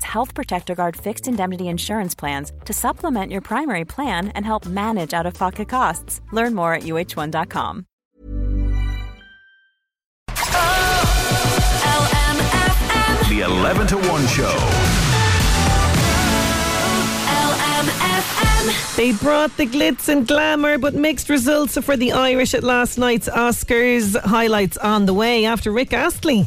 Health Protector Guard fixed indemnity insurance plans to supplement your primary plan and help manage out-of-pocket costs. Learn more at uh1.com. Oh, the 11 to 1 show. They brought the glitz and glamour, but mixed results for the Irish at last night's Oscars. Highlights on the way after Rick Astley.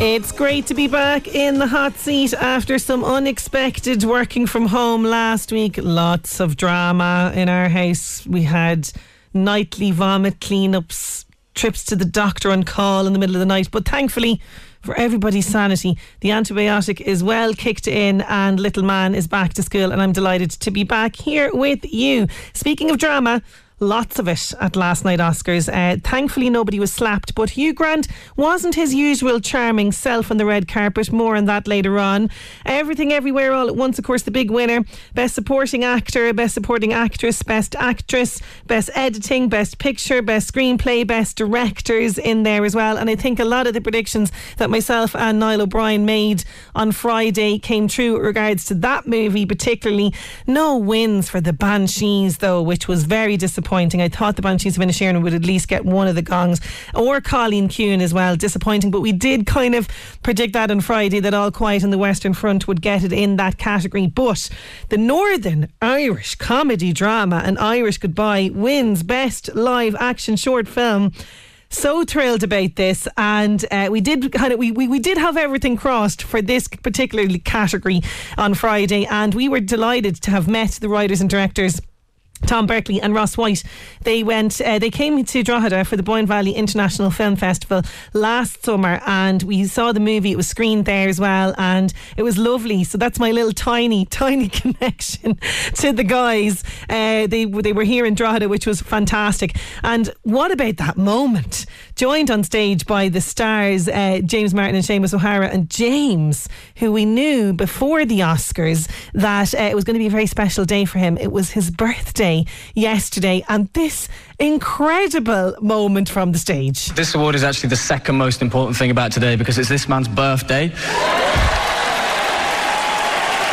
It's great to be back in the hot seat after some unexpected working from home last week. Lots of drama in our house. We had nightly vomit cleanups, trips to the doctor on call in the middle of the night. But thankfully, for everybody's sanity, the antibiotic is well kicked in and little man is back to school, and I'm delighted to be back here with you. Speaking of drama, lots of it at last night's Oscars. Thankfully nobody was slapped, but Hugh Grant wasn't his usual charming self on the red carpet. More on that later on. Everything Everywhere All at Once, of course, the big winner. Best Supporting Actor, Best Supporting Actress, Best Actress, Best Editing, Best Picture, Best Screenplay, Best Directors in there as well. And I think a lot of the predictions that myself and Niall O'Brien made on Friday came true with regards to that movie particularly. No wins for the Banshees though, which was very disappointing. I thought the Banshees of Inisherin would at least get one of the gongs, or Cailín Ciúin as well. Disappointing, but we did kind of predict that on Friday, that All Quiet on the Western Front would get it in that category. But the Northern Irish comedy drama An Irish Goodbye wins Best Live Action Short Film. So thrilled about this, and we did have everything crossed for this particular category on Friday, and we were delighted to have met the writers and directors Tom Berkeley and Ross White. They came to Drogheda for the Boyne Valley International Film Festival last summer, and we saw the movie. It was screened there as well, and it was lovely. So that's my little tiny connection to the guys. They were here in Drogheda, which was fantastic. And what about that moment? Joined on stage by the stars, James Martin and Seamus O'Hara. And James, who we knew before the Oscars that it was going to be a very special day for him. It was his birthday yesterday, and this incredible moment from the stage. This award is actually the second most important thing about today, because it's this man's birthday.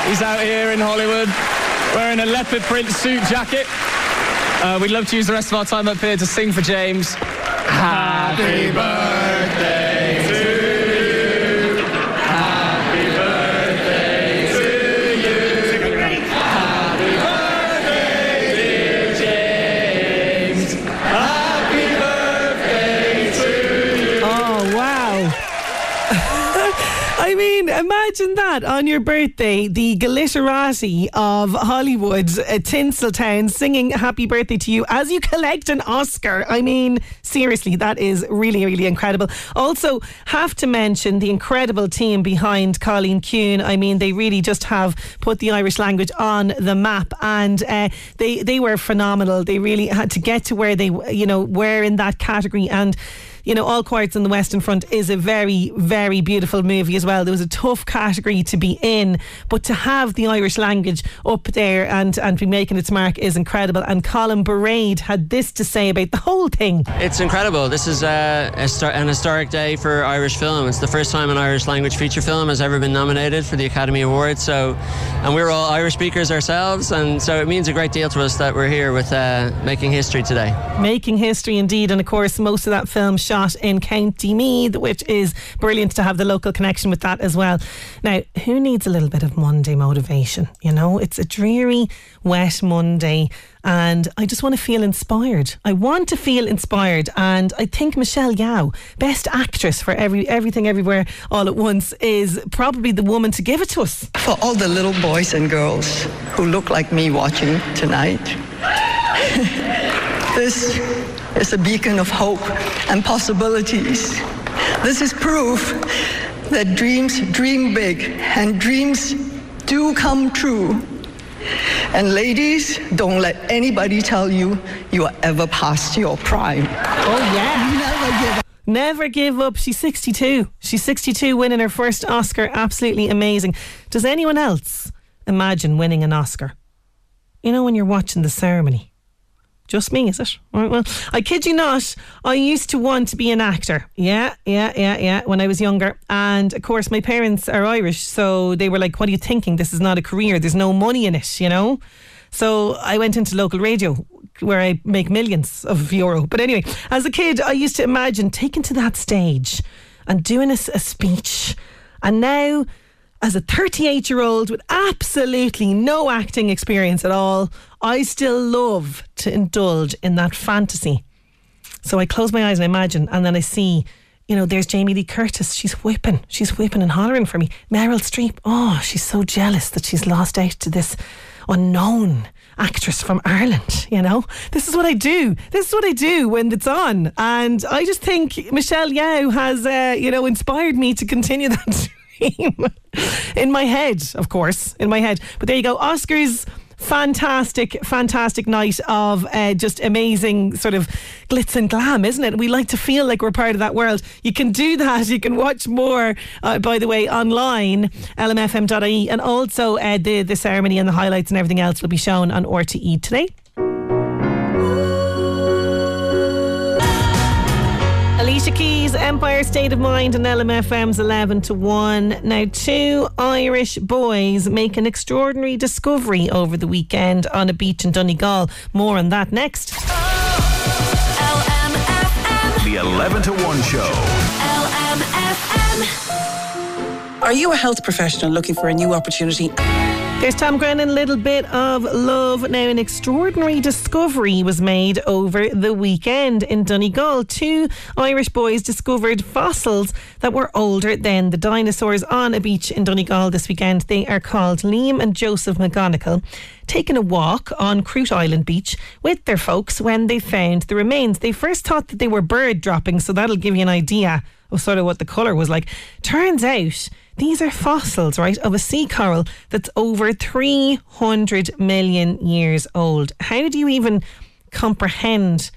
He's out here in Hollywood wearing a leopard print suit jacket. We'd love to use the rest of our time up here to sing for James. Happy birthday. Imagine that on your birthday, the glitterati of Hollywood's Tinseltown singing happy birthday to you as you collect an Oscar. I mean, seriously, that is really, really incredible. Also, have to mention the incredible team behind Cailín Ciúin. I mean, they really just have put the Irish language on the map, and they were phenomenal. They really had to get to where they, you know, were in that category. And you know, All Quiet on the Western Front is a very, very beautiful movie as well. There was a tough category to be in, but to have the Irish language up there and be making its mark is incredible. And Colin Berade had this to say about the whole thing. It's incredible. This is an historic day for Irish film. It's the first time an Irish language feature film has ever been nominated for the Academy Awards. So, and we're all Irish speakers ourselves, and so it means a great deal to us that we're here with making history today. Making history indeed, and of course most of that film shot in County Meath, which is brilliant to have the local connection with that as well. Now, who needs a little bit of Monday motivation? You know, it's a dreary, wet Monday, and I just want to feel inspired. I want to feel inspired, and I think Michelle Yeoh, Best Actress for Everything Everywhere All at Once, is probably the woman to give it to us. For all the little boys and girls who look like me watching tonight, This is a beacon of hope and possibilities. This is proof that dreams dream big and dreams do come true. And ladies, don't let anybody tell you you are ever past your prime. Oh yeah. Never give up. Never give up. She's 62. She's 62, winning her first Oscar. Absolutely amazing. Does anyone else imagine winning an Oscar? You know, when you're watching the ceremony. Just me, is it? All right, well, I kid you not, I used to want to be an actor. Yeah, when I was younger. And of course, my parents are Irish, so they were like, what are you thinking? This is not a career. There's no money in it, you know? So I went into local radio, where I make millions of euro. But anyway, as a kid, I used to imagine taking to that stage and doing a speech. And now, as a 38-year-old with absolutely no acting experience at all, I still love to indulge in that fantasy. So I close my eyes and I imagine, and then I see, you know, there's Jamie Lee Curtis. She's whipping and hollering for me. Meryl Streep. Oh, she's so jealous that she's lost out to this unknown actress from Ireland, you know. This is what I do. This is what I do when it's on. And I just think Michelle Yeoh has, inspired me to continue that dream. In my head, of course. In my head. But there you go. Oscars. Fantastic night of just amazing sort of glitz and glam, isn't it? We like to feel like we're part of that world. You can do that. You can watch more, by the way, online, lmfm.ie. And also the ceremony and the highlights and everything else will be shown on RTE today. Alicia Keys, Empire State of Mind, and LMFM's 11 to 1. Now, two Irish boys make an extraordinary discovery over the weekend on a beach in Donegal. More on that next. Oh, LMFM. The 11 to 1 show. LMFM. Are you a health professional looking for a new opportunity? There's Tom Grennan, Little Bit of Love. Now, an extraordinary discovery was made over the weekend in Donegal. Two Irish boys discovered fossils that were older than the dinosaurs on a beach in Donegal this weekend. They are called Liam and Joseph McGonigal, taking a walk on Crute Island Beach with their folks when they found the remains. They first thought that they were bird droppings, so that'll give you an idea of sort of what the colour was like. Turns out these are fossils, right, of a sea coral that's over 300 million years old. How do you even comprehend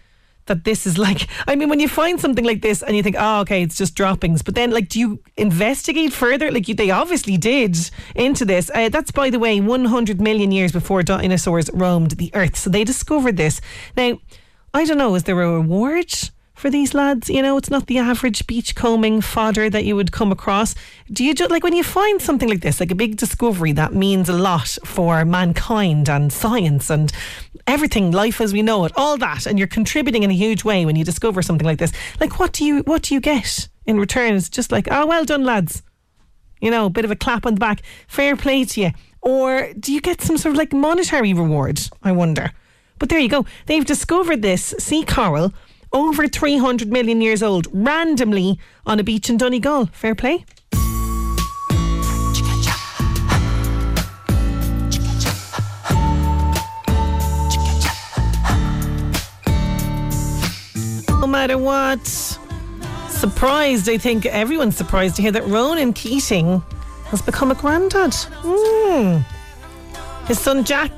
that this is like... I mean, when you find something like this and you think, oh, okay, it's just droppings. But then, like, do you investigate further? Like, they obviously did into this. That's, by the way, 100 million years before dinosaurs roamed the earth. So they discovered this. Now, I don't know, is there a reward for these lads? You know, it's not the average beachcombing fodder that you would come across. Do you just, like, when you find something like this, like a big discovery that means a lot for mankind and science and everything, life as we know it, all that, and you're contributing in a huge way when you discover something like this, like what do you get in return? It's just like, oh, well done, lads, you know, a bit of a clap on the back, fair play to you. Or do you get some sort of like monetary reward, I wonder? But there you go, they've discovered this sea coral over 300 million years old, randomly on a beach in Donegal. Fair play. No matter what, surprised, I think everyone's surprised to hear that Ronan Keating has become a granddad. His son Jack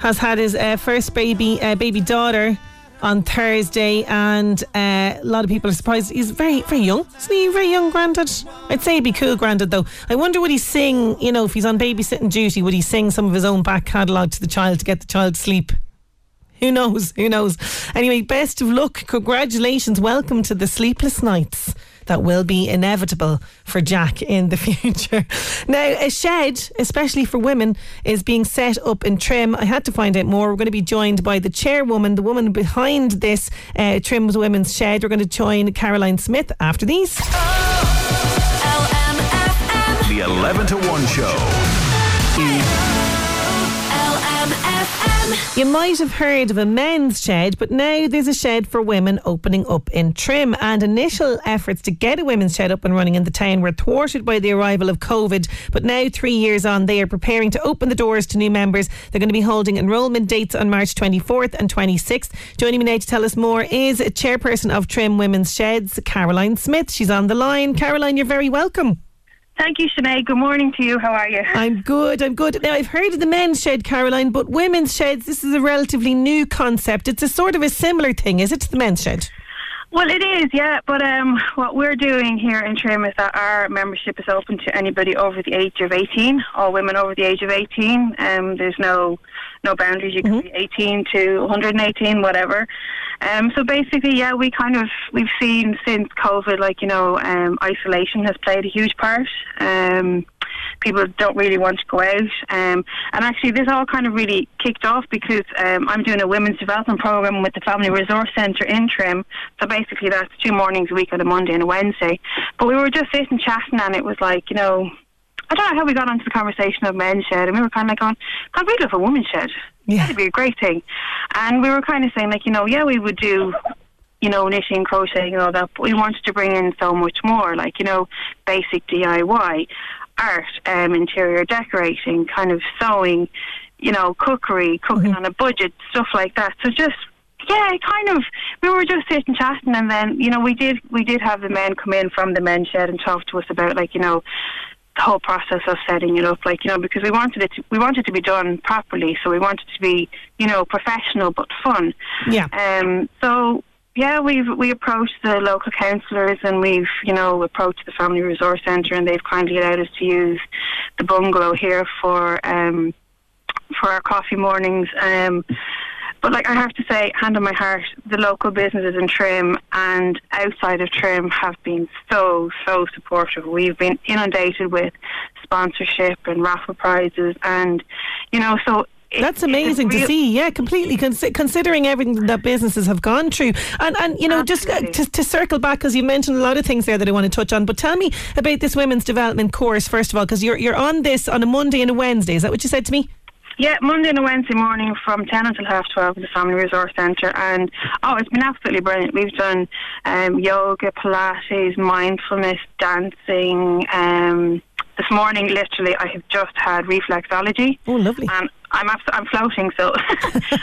has had his first baby daughter on Thursday, and a lot of people are surprised. He's very, very young, isn't he? Very young granddad. I'd say he'd be cool granddad, though. I wonder, would he sing, you know, if he's on babysitting duty, would he sing some of his own back catalogue to the child to get the child to sleep? Who knows? Anyway, best of luck. Congratulations. Welcome to the sleepless nights that will be inevitable for Jack in the future. Now, a shed, especially for women, is being set up in Trim. I had to find out more. We're going to be joined by the chairwoman, the woman behind this Trim's Women's Shed. We're going to join Caroline Smith after these. Oh, LMFM. The 11 to 1 show. LMFM. You might have heard of a men's shed, but now there's a shed for women opening up in Trim. And initial efforts to get a women's shed up and running in the town were thwarted by the arrival of COVID. But now, 3 years on, they are preparing to open the doors to new members. They're going to be holding enrolment dates on March 24th and 26th. Joining me now to tell us more is a chairperson of Trim Women's Sheds, Caroline Smith. She's on the line. Caroline, you're very welcome. Thank you, Sinead. Good morning to you. How are you? I'm good. Now, I've heard of the men's shed, Caroline, but women's sheds, this is a relatively new concept. It's a sort of a similar thing, is it, to the men's shed? Well, it is, yeah. But what we're doing here in Trim is that our membership is open to anybody over the age of 18, all women over the age of 18. There's no boundaries. You can be 18 to 118, whatever. So basically, yeah, we've seen since COVID, isolation has played a huge part. People don't really want to go out. And actually, this all kind of really kicked off because I'm doing a women's development programme with the Family Resource Centre in Trim. So basically, that's 2 mornings a week on a Monday and a Wednesday. But we were just sitting chatting and it was I don't know how we got onto the conversation of men's shed, and we were kind of going, God, we'd love a woman's shed. Yeah. That'd be a great thing. And we were kind of saying, yeah, we would do, knitting, crocheting and all that, but we wanted to bring in so much more, basic DIY, art, interior decorating, kind of sewing, cookery, cooking on a budget, stuff like that. So just, yeah, kind of, we were just sitting chatting, and then, we did have the men come in from the men's shed and talk to us about, the whole process of setting it up, because we wanted it to be done properly, so we wanted it to be, professional but fun. Yeah. So yeah, we approached the local councillors, and we've approached the Family Resource Centre, and they've kindly allowed us to use the bungalow here for our coffee mornings. But I have to say, hand on my heart, the local businesses in Trim and outside of Trim have been so, so supportive. We've been inundated with sponsorship and raffle prizes and, so... That's amazing to see, yeah, completely, considering everything that businesses have gone through. And absolutely. Just to circle back, because you mentioned a lot of things there that I want to touch on, but tell me about this women's development course, first of all, because you're on this on a Monday and a Wednesday, is that what you said to me? Yeah, Monday and a Wednesday morning from 10 until 12:30 at the Family Resource Centre. And, it's been absolutely brilliant. We've done yoga, Pilates, mindfulness, dancing. This morning, literally, I have just had reflexology. Oh, lovely. And I'm floating, so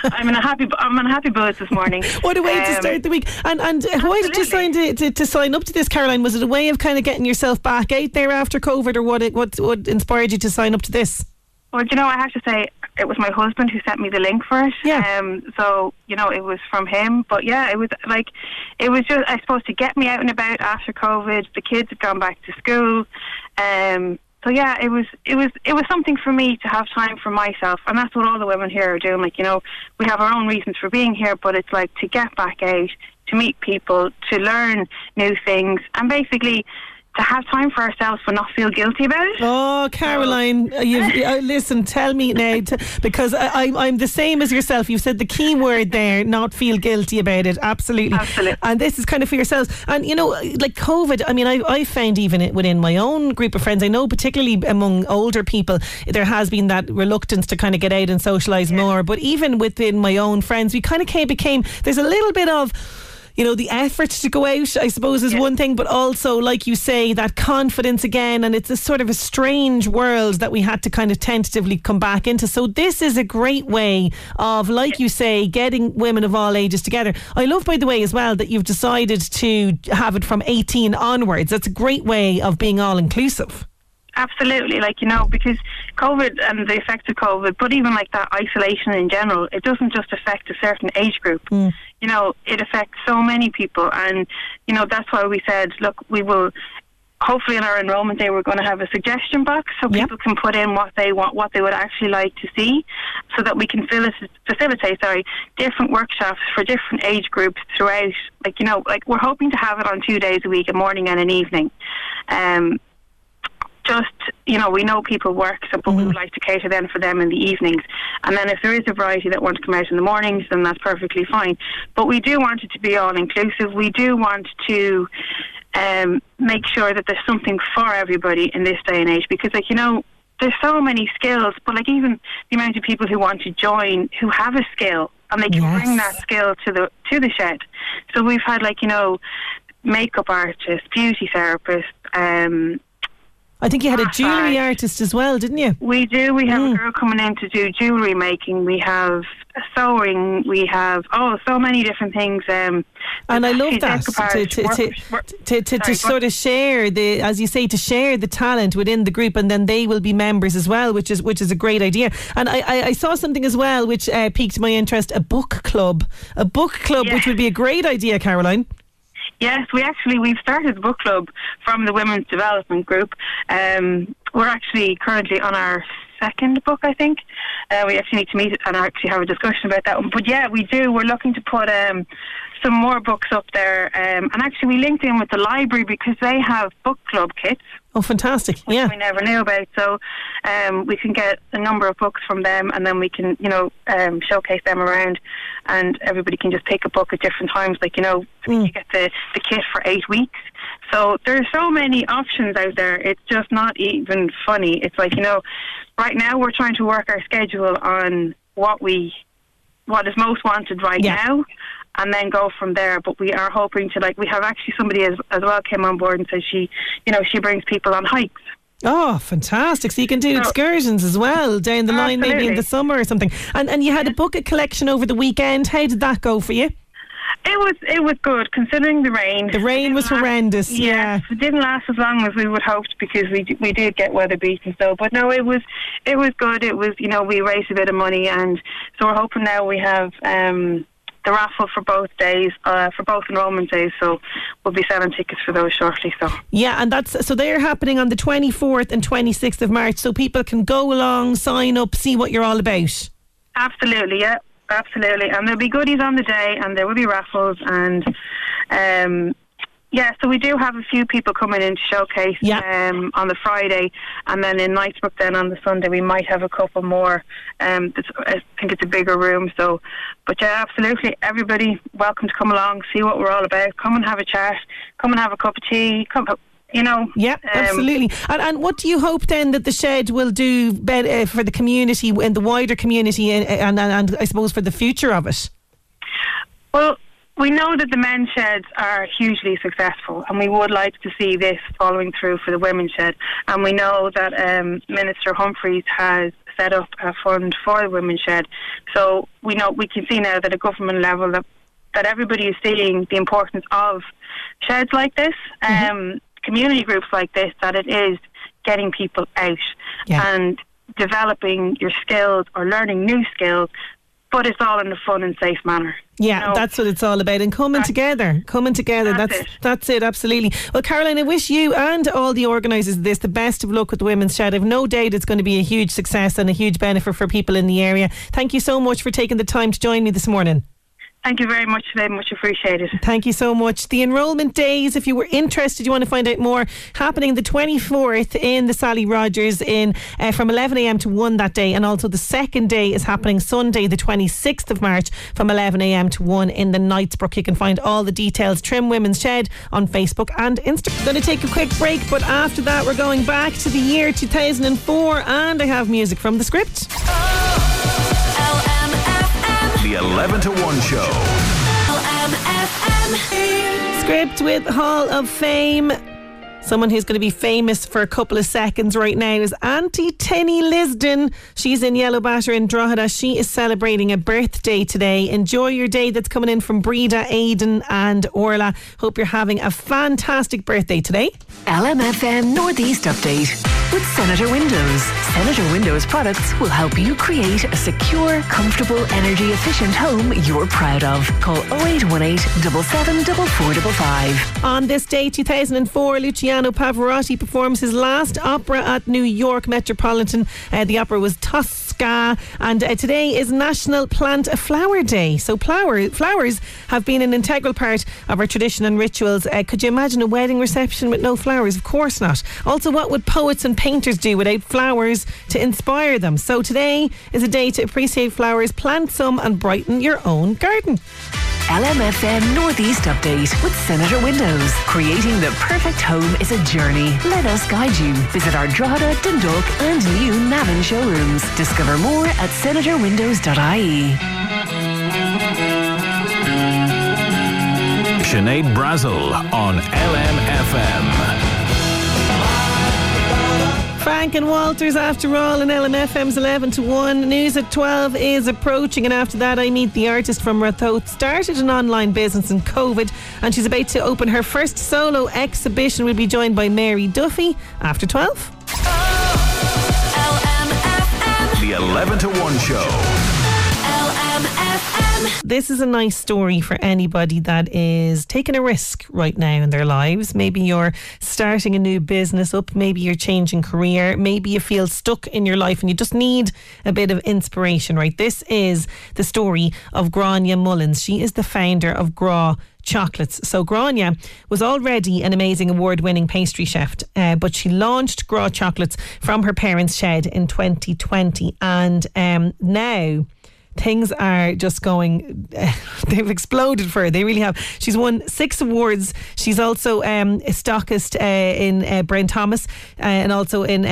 I'm in a happy buzz this morning. What a way to start the week. And why did you sign up to this, Caroline? Was it a way of kind of getting yourself back out there after COVID, or what inspired you to sign up to this? Well, I have to say, it was my husband who sent me the link for it. Yeah. So, it was from him. But, yeah, it was just, I suppose, to get me out and about after COVID. The kids had gone back to school. So, yeah, it was something for me to have time for myself. And that's what all the women here are doing. We have our own reasons for being here, but it's to get back out, to meet people, to learn new things. And basically... to have time for ourselves but not feel guilty about it. Oh, Caroline, listen, tell me now, because I'm the same as yourself. You've said the key word there, not feel guilty about it. Absolutely. And this is kind of for yourselves. And, COVID, I mean, I found even within my own group of friends, I know particularly among older people, there has been that reluctance to kind of get out and socialise more. But even within my own friends, we kind of became, there's a little bit of... the effort to go out, I suppose, is one thing, but also, like you say, that confidence again, and it's a sort of a strange world that we had to kind of tentatively come back into. So this is a great way of, like you say, getting women of all ages together. I love, by the way, as well, that you've decided to have it from 18 onwards. That's a great way of being all-inclusive. Absolutely, because COVID and the effects of COVID, but even that isolation in general, it doesn't just affect a certain age group. Mm. It affects so many people, and that's why we said, look, we will. Hopefully, on our enrolment day, we're going to have a suggestion box so people can put in what they want, what they would actually like to see, so that we can facilitate different workshops for different age groups throughout. We're hoping to have it on 2 days a week, a morning and an evening. We know people work, so but we would like to cater then for them in the evenings. And then if there is a variety that wants to come out in the mornings, then that's perfectly fine. But we do want it to be all-inclusive. We do want to make sure that there's something for everybody in this day and age because, there's so many skills, but like even the amount of people who want to join who have a skill and they can bring that skill to the shed. So we've had like, you know, makeup artists, beauty therapists, I think you had a jewellery artist as well, didn't you? We do. We have a girl coming in to do jewellery making. We have sewing. We have, so many different things. And I love that, to sort of share, the, as you say, to share the talent within the group, and then they will be members as well, which is a great idea. And I saw something as well which piqued my interest, a book club, which would be a great idea, Caroline. Yes, we've started a book club from the Women's Development Group. We're actually currently on our second book, I think. We actually need to meet and actually have a discussion about that one. But yeah, we do. We're looking to put some more books up there. And actually we linked in with the library because they have book club kits. Oh, fantastic. Which we never knew about. So we can get a number of books from them and then we can, you know, showcase them around and everybody can just pick a book at different times. Like, you know, you get the kit for 8 weeks. So there are so many options out there. It's just not even funny. It's like, you know, right now we're trying to work our schedule on what is most wanted now, and then go from there. But we are hoping to, like, we have actually somebody as well came on board and said she, you know, she brings people on hikes. Oh, fantastic. So you can do excursions as well down the line, maybe in the summer or something. And you had a book collection over the weekend. How did that go for you? It was good, considering the rain. The rain was horrendous. Yeah, it didn't last as long as we would hoped because we did get weather beaten. So, but no, it was good. It was, you know, we raised a bit of money, and so we're hoping now we have the raffle for both days, for both enrolment days. So we'll be selling tickets for those shortly. So yeah, and so they're happening on the 24th and 26th of March. So people can go along, sign up, see what you're all about. Absolutely, yeah. Absolutely, and there'll be goodies on the day, and there will be raffles, and so we do have a few people coming in to showcase on the Friday, and then in Knightsbrook then on the Sunday we might have a couple more. I think it's a bigger room, so, but yeah, absolutely, everybody welcome to come along, see what we're all about, come and have a chat, come and have a cup of tea, you know. Yeah, absolutely. And what do you hope then that the shed will do for the community and the wider community and I suppose for the future of it? Well, we know that the men's sheds are hugely successful and we would like to see this following through for the women's shed. And we know that Minister Humphreys has set up a fund for the women's shed. So we know, we can see now that at government level that everybody is seeing the importance of sheds like this. Community groups like this, that it is getting people out and developing your skills or learning new skills, but it's all in a fun and safe manner. Yeah, you know, that's what it's all about, and coming together. That's it, absolutely. Well, Caroline, I wish you and all the organisers of this the best of luck with the Women's Shed. I've no doubt it's going to be a huge success and a huge benefit for people in the area. Thank you so much for taking the time to join me this morning. Thank you very much today, much appreciated. Thank you so much. The enrolment days, if you were interested, you want to find out more, happening the 24th in the Sally Rogers in from 11am to 1 that day, and also the second day is happening Sunday the 26th of March from 11am to 1 in the Knightsbrook. You can find all the details, Trim Women's Shed, on Facebook and Instagram. Going to take a quick break, but after that we're going back to the year 2004 and I have music from the script. The 11 to 1 show. LMFM. Script with Hall of Fame. Someone who's going to be famous for a couple of seconds right now is Auntie Tinny Lisden. She's in Yellowbatter in Drogheda. She is celebrating a birthday today. Enjoy your day. That's coming in from Breda, Aidan and Orla. Hope you're having a fantastic birthday today. LMFM Northeast Update. With Senator Windows. Senator Windows products will help you create a secure, comfortable, energy efficient home you're proud of. Call 0818 774455. On this day, 2004, Luciano Pavarotti performs his last opera at New York Metropolitan. The opera was Tosca. And today is National Plant a Flower Day. So flowers have been an integral part of our tradition and rituals. Could you imagine a wedding reception with no flowers? Of course not. Also, what would poets and painters do without flowers to inspire them? So today is a day to appreciate flowers, plant some and brighten your own garden. LMFM Northeast Update with Senator Windows. Creating the perfect home is a journey. Let us guide you. Visit our Drogheda, Dundalk and new Navan showrooms. Discover more at senatorwindows.ie. Sinead Brazel on LMFM. Frank and Walters, after all, and LMFM's 11 to 1. News at 12 is approaching, and after that I meet the artist from Ratoath. Started an online business in COVID and she's about to open her first solo exhibition. We'll be joined by Mary Duffy after 12. Oh, LMFM. The 11 to 1 show. This is a nice story for anybody that is taking a risk right now in their lives. Maybe you're starting a new business up, maybe you're changing career, maybe you feel stuck in your life and you just need a bit of inspiration, right? This is the story of Gráinne Mullins. She is the founder of Gráinne Chocolates. So Gráinne was already an amazing award-winning pastry chef, but she launched Gráinne Chocolates from her parents' shed in 2020, and now things are just going, they've exploded for her. They really have. She's won 6 awards. She's also a stockist in Bryn Thomas and also in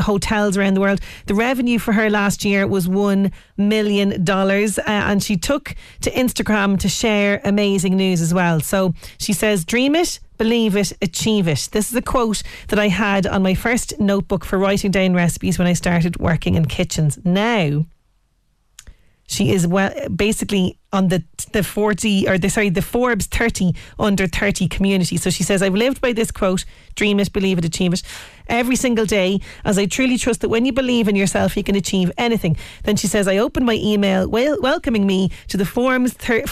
hotels around the world. The revenue for her last year was $1 million and she took to Instagram to share amazing news as well. So she says, dream it, believe it, achieve it. This is a quote that I had on my first notebook for writing down recipes when I started working in kitchens. Now, she is basically on the Forbes 30 under 30 community. So she says, I've lived by this quote, dream it, believe it, achieve it, every single day, as I truly trust that when you believe in yourself, you can achieve anything. Then she says, I opened my email welcoming me to the Forbes 30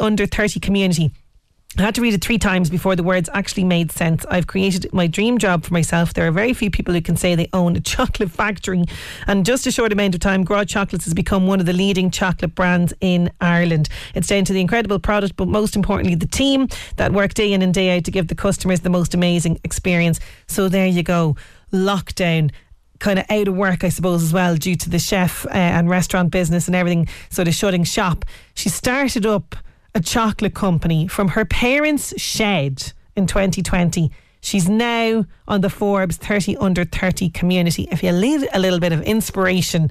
under 30 community. I had to read it 3 times before the words actually made sense. I've created my dream job for myself. There are very few people who can say they own a chocolate factory. And just a short amount of time, Gráinne Chocolates has become one of the leading chocolate brands in Ireland. It's down to the incredible product, but most importantly, the team that work day in and day out to give the customers the most amazing experience. So there you go. Lockdown, kind of out of work, I suppose, as well, due to the chef and restaurant business and everything sort of shutting shop. She started up a chocolate company from her parents' shed in 2020. She's now on the Forbes 30 under 30 community. If you need a little bit of inspiration,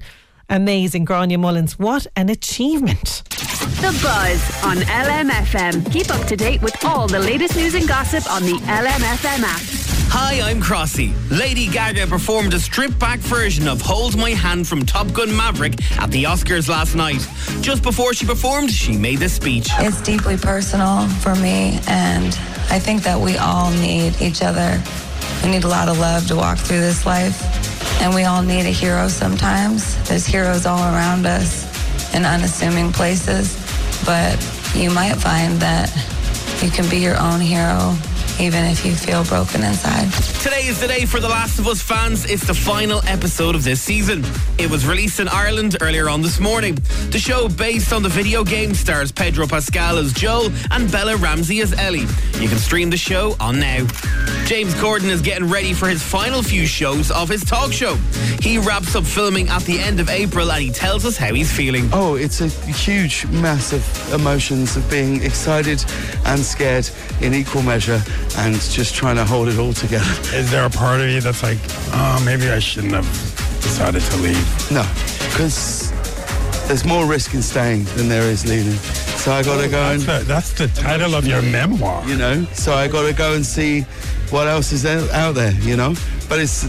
amazing Gráinne Mullins. What an achievement. The Buzz on LMFM. Keep up to date with all the latest news and gossip on the LMFM app. Hi, I'm Crossy. Lady Gaga performed a stripped-back version of Hold My Hand from Top Gun Maverick at the Oscars last night. Just before she performed, she made this speech. It's deeply personal for me, and I think that we all need each other. We need a lot of love to walk through this life, and we all need a hero sometimes. There's heroes all around us in unassuming places, but you might find that you can be your own hero, even if you feel broken inside. Today is the day for The Last of Us fans. It's the final episode of this season. It was released in Ireland earlier on this morning. The show, based on the video game, stars Pedro Pascal as Joel and Bella Ramsey as Ellie. You can stream the show on Now. James Corden is getting ready for his final few shows of his talk show. He wraps up filming at the end of April and he tells us how he's feeling. Oh, it's a huge, massive emotions of being excited and scared in equal measure, and just trying to hold it all together. Is there a part of you that's like, oh, maybe I shouldn't have decided to leave? No, because there's more risk in staying than there is leaving. So I got to go and... That's the title of your memoir. You know, so I got to go and see what else is out there, you know? But it's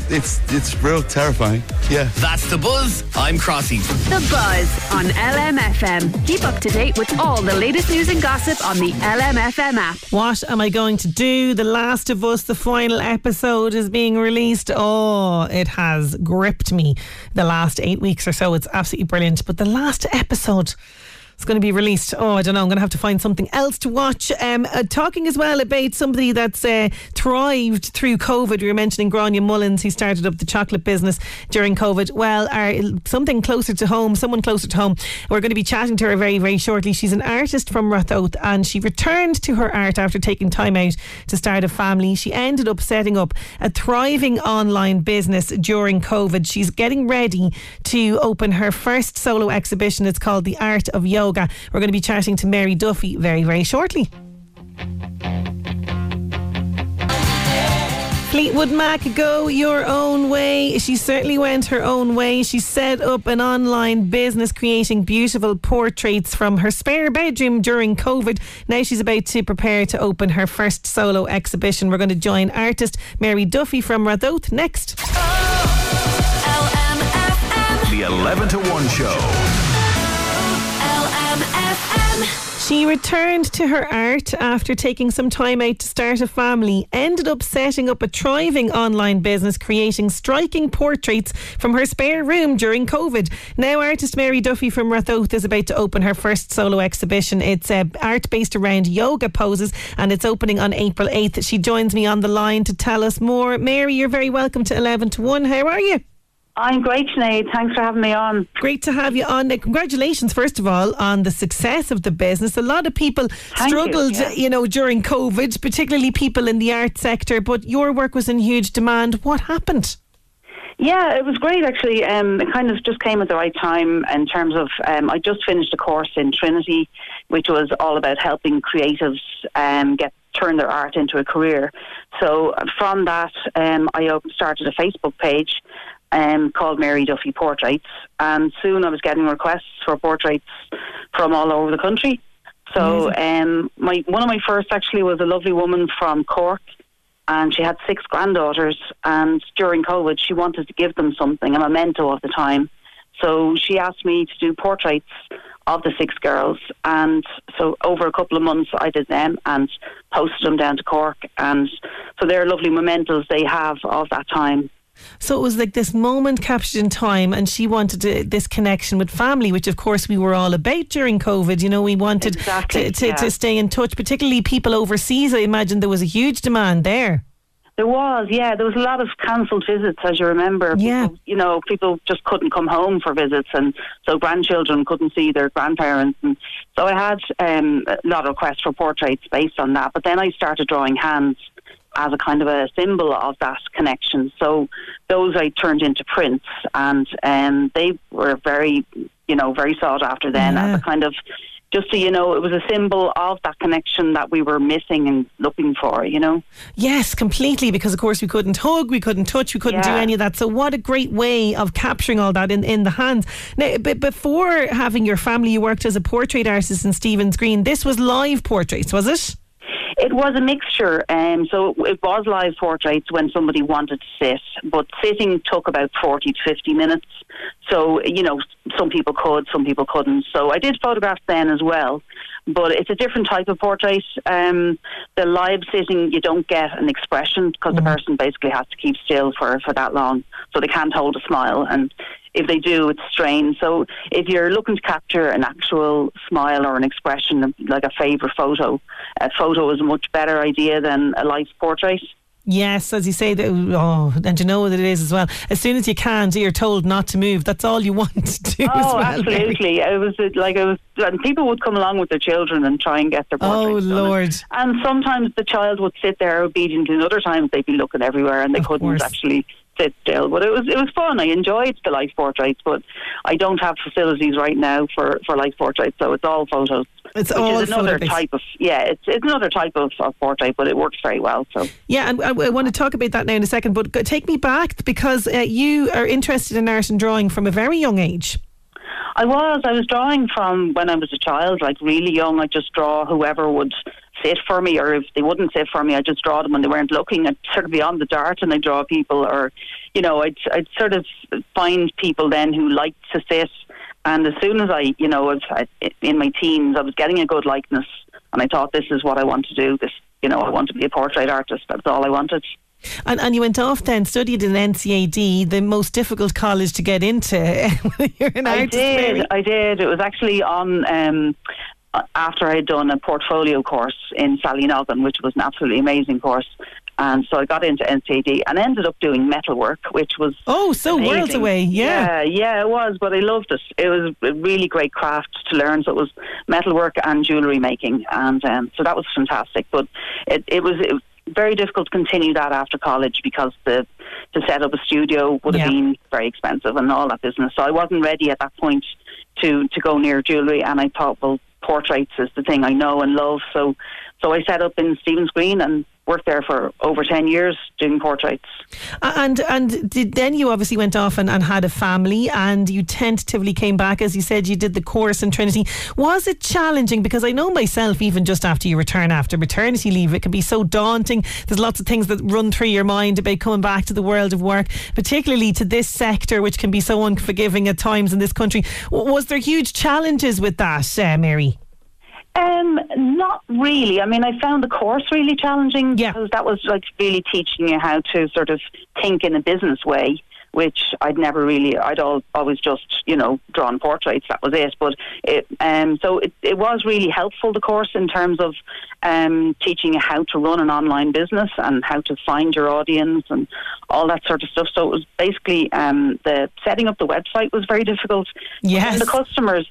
real terrifying, yeah. That's The Buzz. I'm Crossy. The Buzz on LMFM. Keep up to date with all the latest news and gossip on the LMFM app. What am I going to do? The Last of Us, the final episode is being released. Oh, it has gripped me the last 8 weeks or so. It's absolutely brilliant. But the last episode, it's going to be released. Oh, I don't know. I'm going to have to find something else to watch. Talking as well about somebody that's thrived through COVID. We were mentioning Gráinne Mullins, who started up the chocolate business during COVID. Well, someone closer to home. We're going to be chatting to her very, very shortly. She's an artist from Ratoath and she returned to her art after taking time out to start a family. She ended up setting up a thriving online business during COVID. She's getting ready to open her first solo exhibition. It's called The Art of Yo. yoga. We're going to be chatting to Mary Duffy very, very shortly. Fleetwood Mac, go your own way. She certainly went her own way. She set up an online business creating beautiful portraits from her spare bedroom during COVID. Now she's about to prepare to open her first solo exhibition. We're going to join artist Mary Duffy from Ratoath next. Oh, LMFM. The 11 to 1 show. She returned to her art after taking some time out to start a family, ended up setting up a thriving online business, creating striking portraits from her spare room during COVID. Now artist Mary Duffy from Ratoath is about to open her first solo exhibition. It's art based around yoga poses and it's opening on April 8th. She joins me on the line to tell us more. Mary, you're very welcome to 11 to 1. How are you? I'm great, Sinead. Thanks for having me on. Great to have you on. Congratulations, first of all, on the success of the business. A lot of people struggled, you know, during COVID, particularly people in the art sector, but your work was in huge demand. What happened? Yeah, it was great actually. It kind of just came at the right time in terms of I just finished a course in Trinity, which was all about helping creatives turn their art into a career. So from that, I started a Facebook page called Mary Duffy Portraits, and soon I was getting requests for portraits from all over the country. So one of my first actually was a lovely woman from Cork, and she had 6 granddaughters, and during COVID she wanted to give them something, a memento of the time. So she asked me to do portraits of the 6 girls, and so over a couple of months I did them and posted them down to Cork, and so they're lovely mementos they have of that time. So it was like this moment captured in time, and she wanted this connection with family, which of course we were all about during COVID. You know, we wanted to stay in touch, particularly people overseas. I imagine there was a huge demand there. There was, yeah. There was a lot of cancelled visits, as you remember. Yeah. People, you know, people just couldn't come home for visits, and so grandchildren couldn't see their grandparents. And so I had a lot of requests for portraits based on that. But then I started drawing hands as a kind of a symbol of that connection. So those I turned into prints, and they were very sought after then, as a kind of, just so you know, it was a symbol of that connection that we were missing and looking for, you know? Yes, completely, because of course we couldn't hug, we couldn't touch, we couldn't do any of that. So what a great way of capturing all that in the hands. Now, but before having your family, you worked as a portrait artist in Stephen's Green. This was live portraits, was it? It was a mixture, so it was live portraits when somebody wanted to sit, but sitting took about 40 to 50 minutes, so, you know, some people could, some people couldn't, so I did photograph then as well, but it's a different type of portrait. The live sitting, you don't get an expression, because the person basically has to keep still for that long, so they can't hold a smile, and if they do, it's strained. So if you're looking to capture an actual smile or an expression, like a favourite photo, a photo is a much better idea than a live portrait. Yes, as you say, and you know what it is as well. As soon as you can, you're told not to move. That's all you want to do. Oh, absolutely! Mary. And people would come along with their children and try and get their portraits. Oh, Lord! And sometimes the child would sit there obediently, and other times they'd be looking everywhere and they couldn't actually sit still. But it was fun. I enjoyed the life portraits, but I don't have facilities right now for life portraits, so it's all photos. It's all another type of it's another type of portrait, but it works very well. So yeah, and I want to talk about that now in a second. But take me back, because you are interested in art and drawing from a very young age. I was drawing from when I was a child, like really young. I just draw whoever would sit for me, or if they wouldn't sit for me, I just draw them when they weren't looking. I'd sort of be on the dart and I draw people, or, you know, I'd sort of find people then who liked to sit. And as soon as I was in my teens, I was getting a good likeness, and I thought, this is what I want to do. This, you know, I want to be a portrait artist. That's all I wanted. And you went off then, studied in NCAD, the most difficult college to get into. You're an artist, Mary. I did. It was actually on after I had done a portfolio course in Sallynoggin, which was an absolutely amazing course. And so I got into NCAD and ended up doing metalwork, which was amazing. Worlds away, yeah, it was, but I loved it. It was a really great craft to learn. So it was metalwork and jewellery making, and so that was fantastic. But it was very difficult to continue that after college, because the to set up a studio would have been very expensive and all that business. So I wasn't ready at that point to go near jewellery, and I thought, well, portraits is the thing I know and love. So I set up in Stephen's Green and worked there for over 10 years doing portraits. And then you obviously went off and had a family, and you tentatively came back. As you said, you did the course in Trinity. Was it challenging? Because I know myself, even just after you return after maternity leave, it can be so daunting. There's lots of things that run through your mind about coming back to the world of work, particularly to this sector, which can be so unforgiving at times in this country. Was there huge challenges with that, Mary? Not really. I mean, I found the course really challenging because that was like really teaching you how to sort of think in a business way, which I'd never really, I'd always just, you know, drawn portraits. That was it. But it, so it was really helpful, the course, in terms of teaching you how to run an online business and how to find your audience and all that sort of stuff. So it was basically the setting up the website was very difficult. Yes. The customers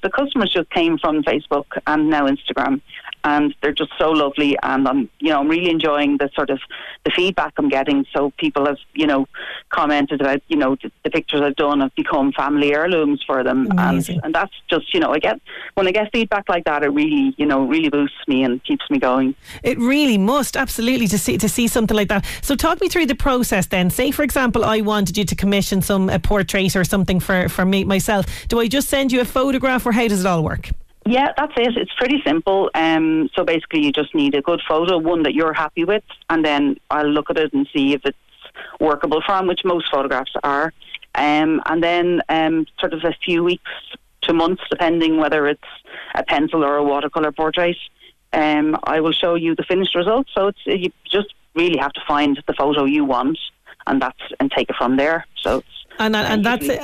just came from Facebook and now Instagram, and they're just so lovely. And I'm really enjoying the sort of the feedback I'm getting. So people have, you know, commented about, you know, the pictures I've done have become family heirlooms for them. And that's just, you know, when I get feedback like that, it really, you know, really boosts me and keeps me going. It really must, absolutely, to see something like that. So talk me through the process then. Say, for example, I wanted you to commission a portrait or something for me, myself. Do I just send you a photograph, or how does it all work? Yeah, that's it. It's pretty simple. So basically you just need a good photo, one that you're happy with, and then I'll look at it and see if it's workable from, which most photographs are. And then sort of a few weeks to months, depending whether it's a pencil or a watercolour portrait, I will show you the finished result. So it's, you just really have to find the photo you want and take it from there. So it's, and that's it.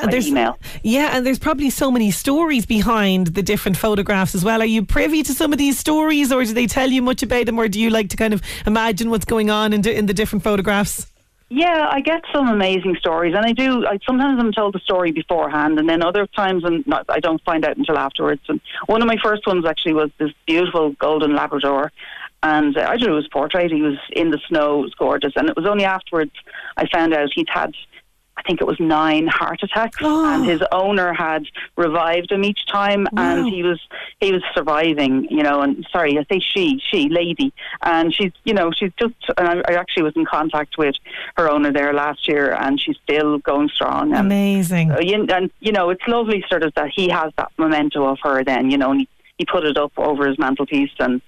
And there's probably so many stories behind the different photographs as well. Are you privy to some of these stories, or do they tell you much about them, or do you like to kind of imagine what's going on in the different photographs? Yeah, I get some amazing stories, and I do. Sometimes I'm told the story beforehand, and then other times I don't find out until afterwards. And one of my first ones actually was this beautiful golden Labrador, and I drew his portrait. He was in the snow. It was gorgeous, and it was only afterwards I found out he'd had, I think it was 9 heart attacks, and his owner had revived him each time, and he was surviving, you know. And sorry, I say she lady, and she's, you know, she's just. And I actually was in contact with her owner there last year, and she's still going strong. And, amazing. And you know, it's lovely, sort of, that he has that memento of her. Then, you know, and he put it up over his mantelpiece, and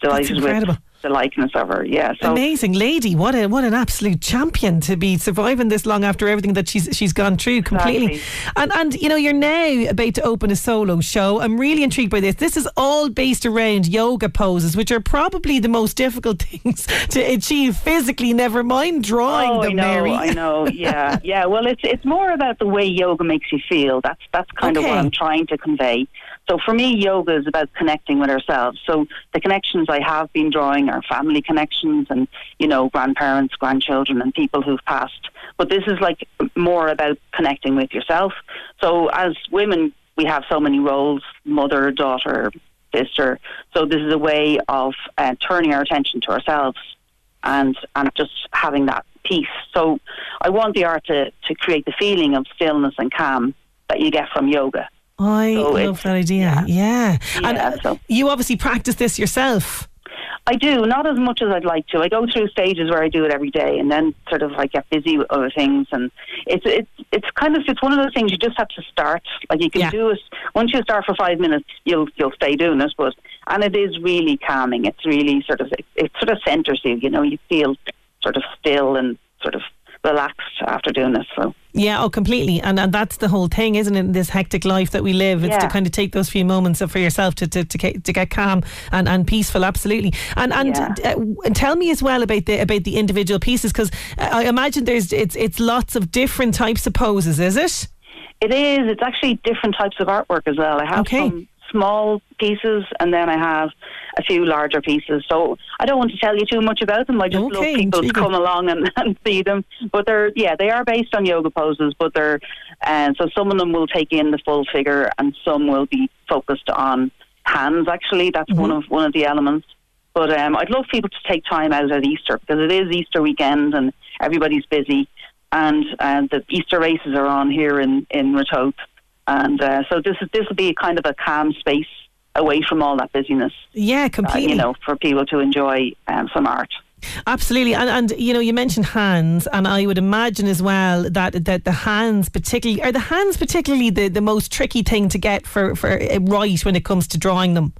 delighted with the likeness of her. Yeah, so amazing lady. What an absolute champion to be surviving this long after everything that she's gone through completely. Exactly. And you know, you're now about to open a solo show. I'm really intrigued by this. This is all based around yoga poses, which are probably the most difficult things to achieve physically, never mind drawing them. Mary. I know. Yeah. Yeah. Well, it's more about the way yoga makes you feel. That's kind of what I'm trying to convey. So for me, yoga is about connecting with ourselves. So the connections I have been drawing are family connections and, you know, grandparents, grandchildren and people who've passed. But this is like more about connecting with yourself. So as women, we have so many roles, mother, daughter, sister. So this is a way of turning our attention to ourselves and just having that peace. So I want the art to create the feeling of stillness and calm that you get from yoga. I love that idea. Yeah. And you obviously practice this yourself. I do, not as much as I'd like to. I go through stages where I do it every day, and then sort of I get busy with other things, and it's kind of, it's one of those things you just have to start. Like you can do it once you start for 5 minutes, you'll stay doing it. But and it is really calming. It's really sort of it sort of centres you. You know, you feel sort of still and sort of relaxed after doing this. So yeah, completely, and that's the whole thing, isn't it? In this hectic life that we live, it's to kind of take those few moments for yourself to get calm and peaceful. Absolutely, and tell me as well about the individual pieces, because I imagine it's lots of different types of poses, is it? It is. It's actually different types of artwork as well. I have some small pieces, and then I have a few larger pieces. So I don't want to tell you too much about them. I just love people to come along and see them. But they are based on yoga poses, but they're so some of them will take in the full figure, and some will be focused on hands. Actually, that's one of the elements. But I'd love people to take time out at Easter, because it is Easter weekend and everybody's busy. and the Easter races are on here in Ratoath. And so this will be kind of a calm space away from all that busyness. Yeah, completely. For people to enjoy some art. Absolutely. And you mentioned hands, and I would imagine as well that the hands particularly the most tricky thing to get for right when it comes to drawing them?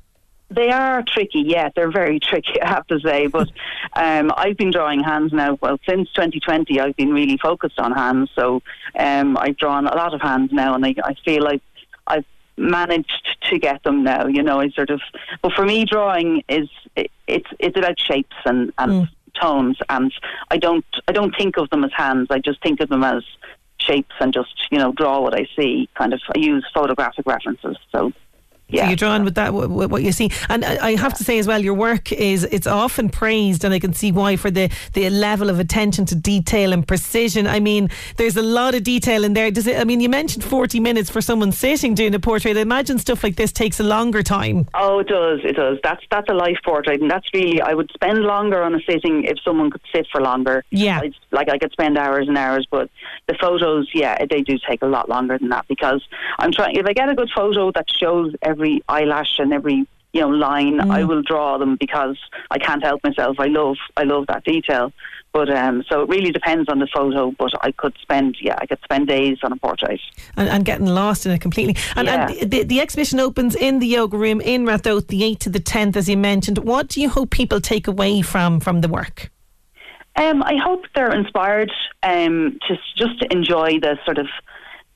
They are tricky, yeah. They're very tricky, I have to say. But I've been drawing hands now. Well, since 2020, I've been really focused on hands. So I've drawn a lot of hands now, and I feel like I've managed to get them now. But for me, drawing it's about shapes and tones, and I don't think of them as hands. I just think of them as shapes and just draw what I see. Kind of, I use photographic references. So. Yeah. So you're drawn with that, what you see. And I have to say as well, your work it's often praised, and I can see why, for the level of attention to detail and precision. I mean, there's a lot of detail in there. You mentioned 40 minutes for someone sitting doing a portrait. I imagine stuff like this takes a longer time. Oh, it does. That's a life portrait, and that's really, I would spend longer on a sitting if someone could sit for longer. Yeah. I could spend hours and hours, but the photos, they do take a lot longer than that, because I'm trying, if I get a good photo that shows every eyelash and every line, I will draw them, because I can't help myself. I love that detail. But so it really depends on the photo. But I could spend days on a portrait and getting lost in it completely. And the exhibition opens in the Yoga Room in Ratoath, the 8th to the 10th, as you mentioned. What do you hope people take away from the work? I hope they're inspired to just enjoy the sort of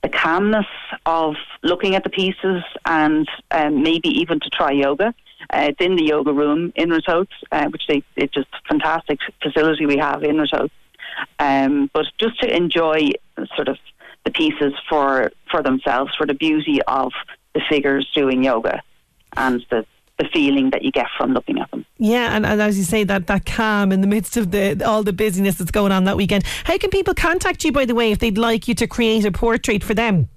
the calmness of looking at the pieces, and maybe even to try yoga. It's in the Yoga Room in Ratoath, it's just a fantastic facility we have in Ratoath. But just to enjoy sort of the pieces for themselves, for the beauty of the figures doing yoga, and the feeling that you get from looking at them. Yeah, and as you say, that calm in the midst of all the busyness that's going on that weekend. How can people contact you, by the way, if they'd like you to create a portrait for them?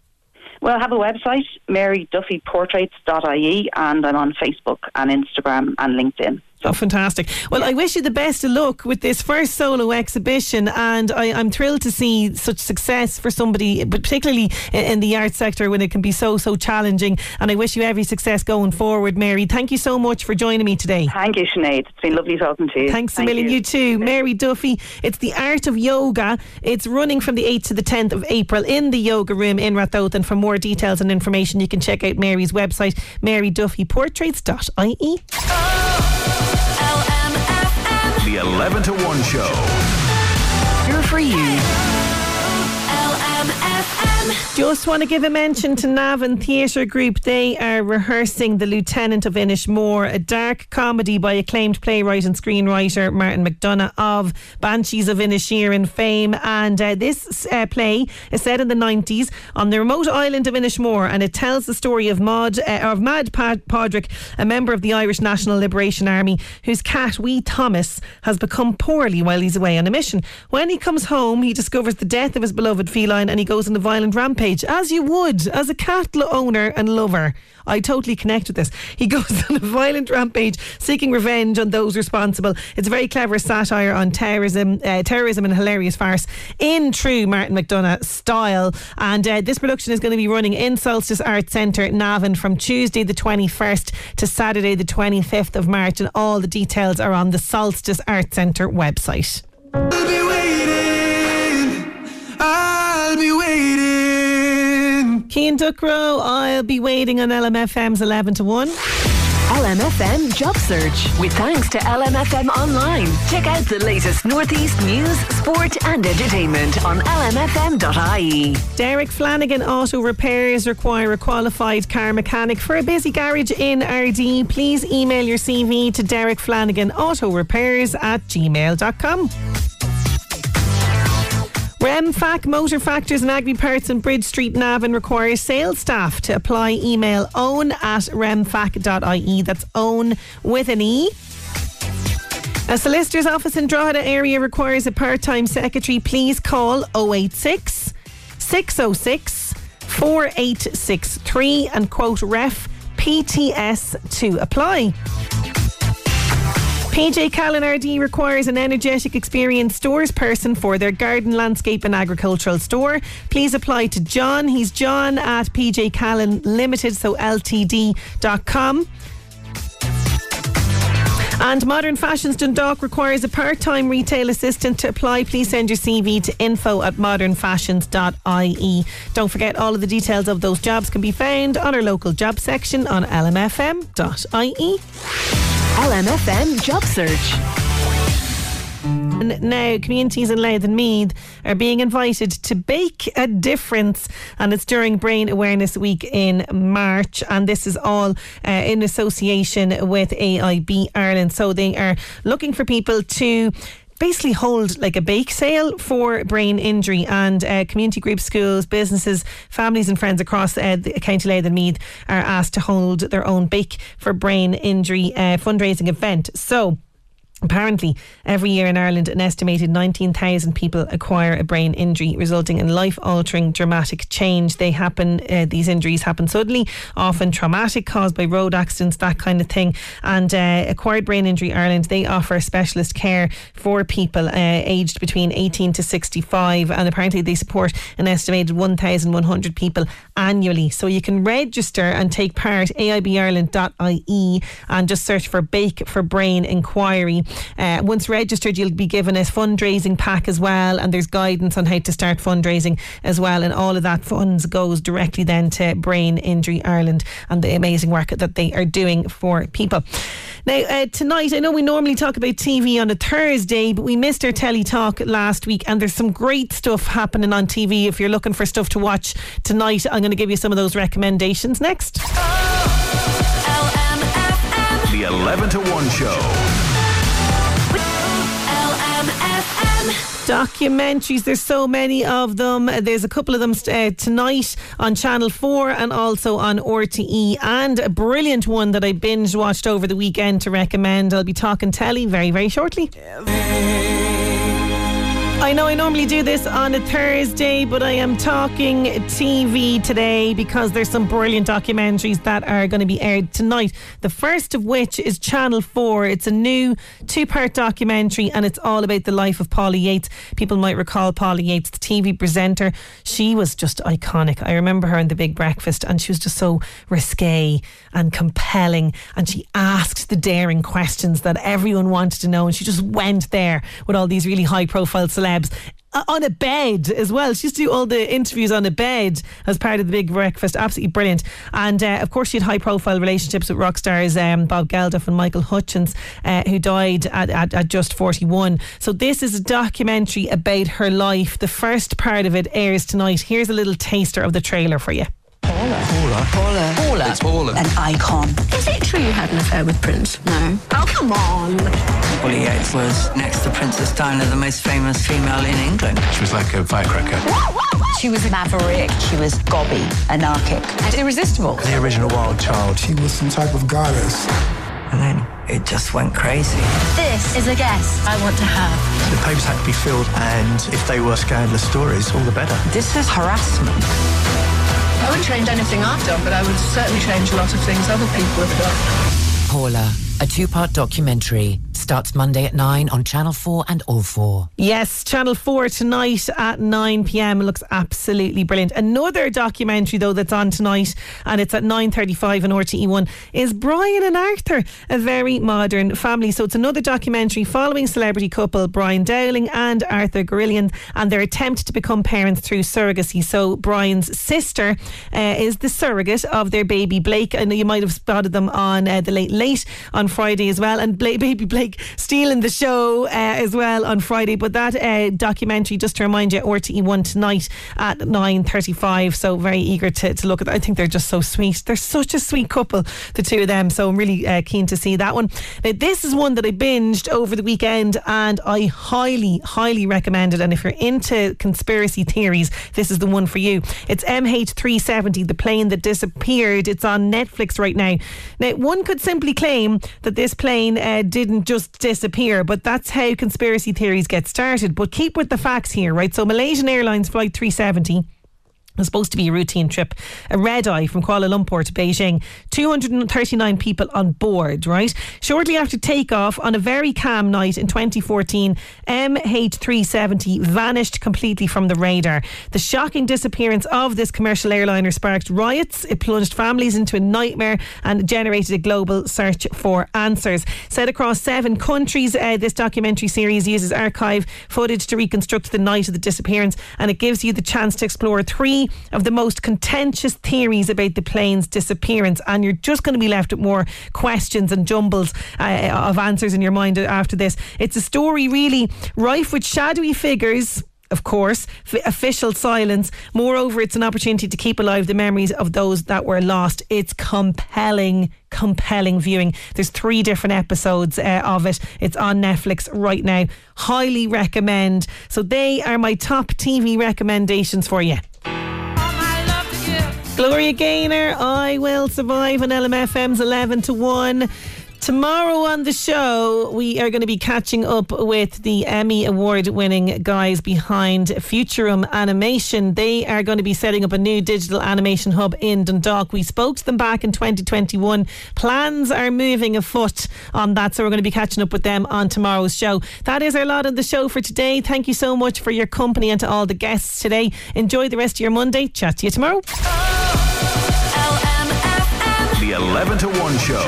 Well, I have a website, maryduffyportraits.ie, and I'm on Facebook and Instagram and LinkedIn. Oh, fantastic. Well, I wish you the best of luck with this first solo exhibition, and I'm thrilled to see such success for somebody, particularly in the art sector, when it can be so challenging. And I wish you every success going forward, Mary. Thank you so much for joining me today. Thank you, Sinead. It's been lovely talking to you. Thanks a million. You too. Mary Duffy. It's The Art of Yoga. It's running from the 8th to the 10th of April in the Yoga Room in Ratoath. And for more details and information, you can check out Mary's website, maryduffyportraits.ie. The 11 to 1 show. Here for you. Just want to give a mention to Navan Theatre Group. They are rehearsing The Lieutenant of Inishmore, a dark comedy by acclaimed playwright and screenwriter Martin McDonagh of Banshees of Inisherin fame. And this play is set in the 90s on the remote island of Inishmore, and it tells the story of Mad Padraic, a member of the Irish National Liberation Army, whose cat, Wee Thomas, has become poorly while he's away on a mission. When he comes home, he discovers the death of his beloved feline, and he goes on a violent rampage, as you would as a cat owner and lover. I totally connect with this. He goes on a violent rampage, seeking revenge on those responsible. It's a very clever satire on terrorism and hilarious farce in true Martin McDonagh style. And this production is going to be running in Solstice Arts Centre, Navan, from Tuesday the 21st to Saturday the 25th of March. And all the details are on the Solstice Arts Centre website. Cian Duckrow, I'll be waiting on LMFM's 11 to 1. LMFM Job Search. With thanks to LMFM Online. Check out the latest Northeast news, sport and entertainment on lmfm.ie. Derek Flanagan Auto Repairs require a qualified car mechanic for a busy garage in RD. Please email your CV to derekflanaganautorepairs@gmail.com. RemFac Motor Factors and Agri Parts in Bridge Street, Navan requires sales staff. To apply, email own@remfac.ie. That's own with an E. A solicitor's office in Drogheda area requires a part-time secretary. Please call 086 606 4863 and quote REF PTS to apply. PJ Callan RD requires an energetic, experienced stores person for their garden, landscape and agricultural store. Please apply to John. He's John at PJ Callan Limited, so ltd.com. And Modern Fashions Dundalk requires a part-time retail assistant. To apply, please send your CV to info@modernfashions.ie. Don't forget, all of the details of those jobs can be found on our local job section on lmfm.ie. LMFM Job Search. And now communities in Louth and Meath are being invited to bake a difference, and it's during Brain Awareness Week in March, and this is all in association with AIB Ireland. So they are looking for people to basically hold like a bake sale for brain injury, and community groups, schools, businesses, families and friends across the County Louth and Meath are asked to hold their own Bake for Brain Injury fundraising event. So apparently, every year in Ireland, an estimated 19,000 people acquire a brain injury, resulting in life-altering dramatic change. They happen; these injuries happen suddenly, often traumatic, caused by road accidents, that kind of thing. And Acquired Brain Injury Ireland, they offer specialist care for people aged between 18 to 65, and apparently they support an estimated 1,100 people annually. So you can register and take part, aibireland.ie, and just search for Bake for Brain Inquiry. Once registered, you'll be given a fundraising pack as well, and there's guidance on how to start fundraising as well, and all of that funds goes directly then to Brain Injury Ireland and the amazing work that they are doing for people. Now tonight, I know we normally talk about TV on a Thursday, but we missed our telly talk last week, and there's some great stuff happening on TV. If you're looking for stuff to watch tonight, I'm going to give you some of those recommendations next. Oh, LMFM. The 11 to 1 show. Documentaries, there's so many of them. There's a couple of them tonight on Channel 4 and also on RTE, and a brilliant one that I binge watched over the weekend to recommend. I'll be talking telly very, very shortly. I know I normally do this on a Thursday, but I am talking TV today because there's some brilliant documentaries that are going to be aired tonight. The first of which is Channel 4. It's a new 2-part documentary, and it's all about the life of Polly Yates. People might recall Polly Yates, the TV presenter. She was just iconic. I remember her in The Big Breakfast, and she was just so risque and compelling, and she asked the daring questions that everyone wanted to know, and she just went there with all these really high profile celebrities. On a bed as well. She used to do all the interviews on a bed as part of The Big Breakfast. Absolutely brilliant. And of course she had high profile relationships with rock stars Bob Geldof and Michael Hutchence, who died at just 41. So this is a documentary about her life. The first part of it airs tonight. Here's a little taster of the trailer for you. Paula. It's Paula. An icon. Is it true you had an affair with Prince? No. Oh, come on. Polly Yates was, next to Princess Diana, the most famous female in England. She was like a firecracker. She was a maverick. She was gobby, anarchic, and irresistible. The original wild child. She was some type of goddess. And then it just went crazy. This is a guest I want to have. The papers had to be filled, and if they were scandalous stories, all the better. This is harassment. I wouldn't change anything I've done, but I would certainly change a lot of things other people have done. Paula, a 2-part documentary, starts Monday at 9 on Channel 4 and All 4. Yes, Channel 4 tonight at 9 p.m. looks absolutely brilliant. Another documentary though that's on tonight, and it's at 9.35 on RTE1, is Brian and Arthur, A Very Modern Family. So it's another documentary following celebrity couple Brian Dowling and Arthur Gurillian and their attempt to become parents through surrogacy. So Brian's sister is the surrogate of their baby Blake. I know you might have spotted them on The Late Late on Friday as well, and baby Blake stealing the show as well on Friday. But that documentary, just to remind you, RTE1 tonight at 9.35, so very eager to look at that. I think they're just so sweet. They're such a sweet couple, the two of them, so I'm really keen to see that one. Now this is one that I binged over the weekend and I highly recommend it, and if you're into conspiracy theories, this is the one for you. It's MH370, the plane that disappeared. It's on Netflix right now. Now one could simply claim that this plane didn't just disappear, but that's how conspiracy theories get started. But keep with the facts here, right? So Malaysian Airlines Flight 370 was supposed to be a routine trip, a red-eye from Kuala Lumpur to Beijing. 239 people on board, right? Shortly after takeoff, on a very calm night in 2014, MH370 vanished completely from the radar. The shocking disappearance of this commercial airliner sparked riots. It plunged families into a nightmare and generated a global search for answers. Set across 7 countries, this documentary series uses archive footage to reconstruct the night of the disappearance, and it gives you the chance to explore 3 of the most contentious theories about the plane's disappearance, and you're just going to be left with more questions and jumbles of answers in your mind after this. It's a story really rife with shadowy figures, of course, official silence. Moreover, it's an opportunity to keep alive the memories of those that were lost. It's compelling viewing. There's 3 different episodes of it. It's on Netflix right now. Highly recommend. So they are my top TV recommendations for you. Gloria Gaynor, I Will Survive on LMFM's 11 to 1. Tomorrow on the show, we are going to be catching up with the Emmy Award winning guys behind Futurum Animation. They are going to be setting up a new digital animation hub in Dundalk. We spoke to them back in 2021. Plans are moving afoot on that, so we're going to be catching up with them on tomorrow's show. That is our lot on the show for today. Thank you so much for your company and to all the guests today. Enjoy the rest of your Monday. Chat to you tomorrow. Oh, LMFM. The 11 to 1 show.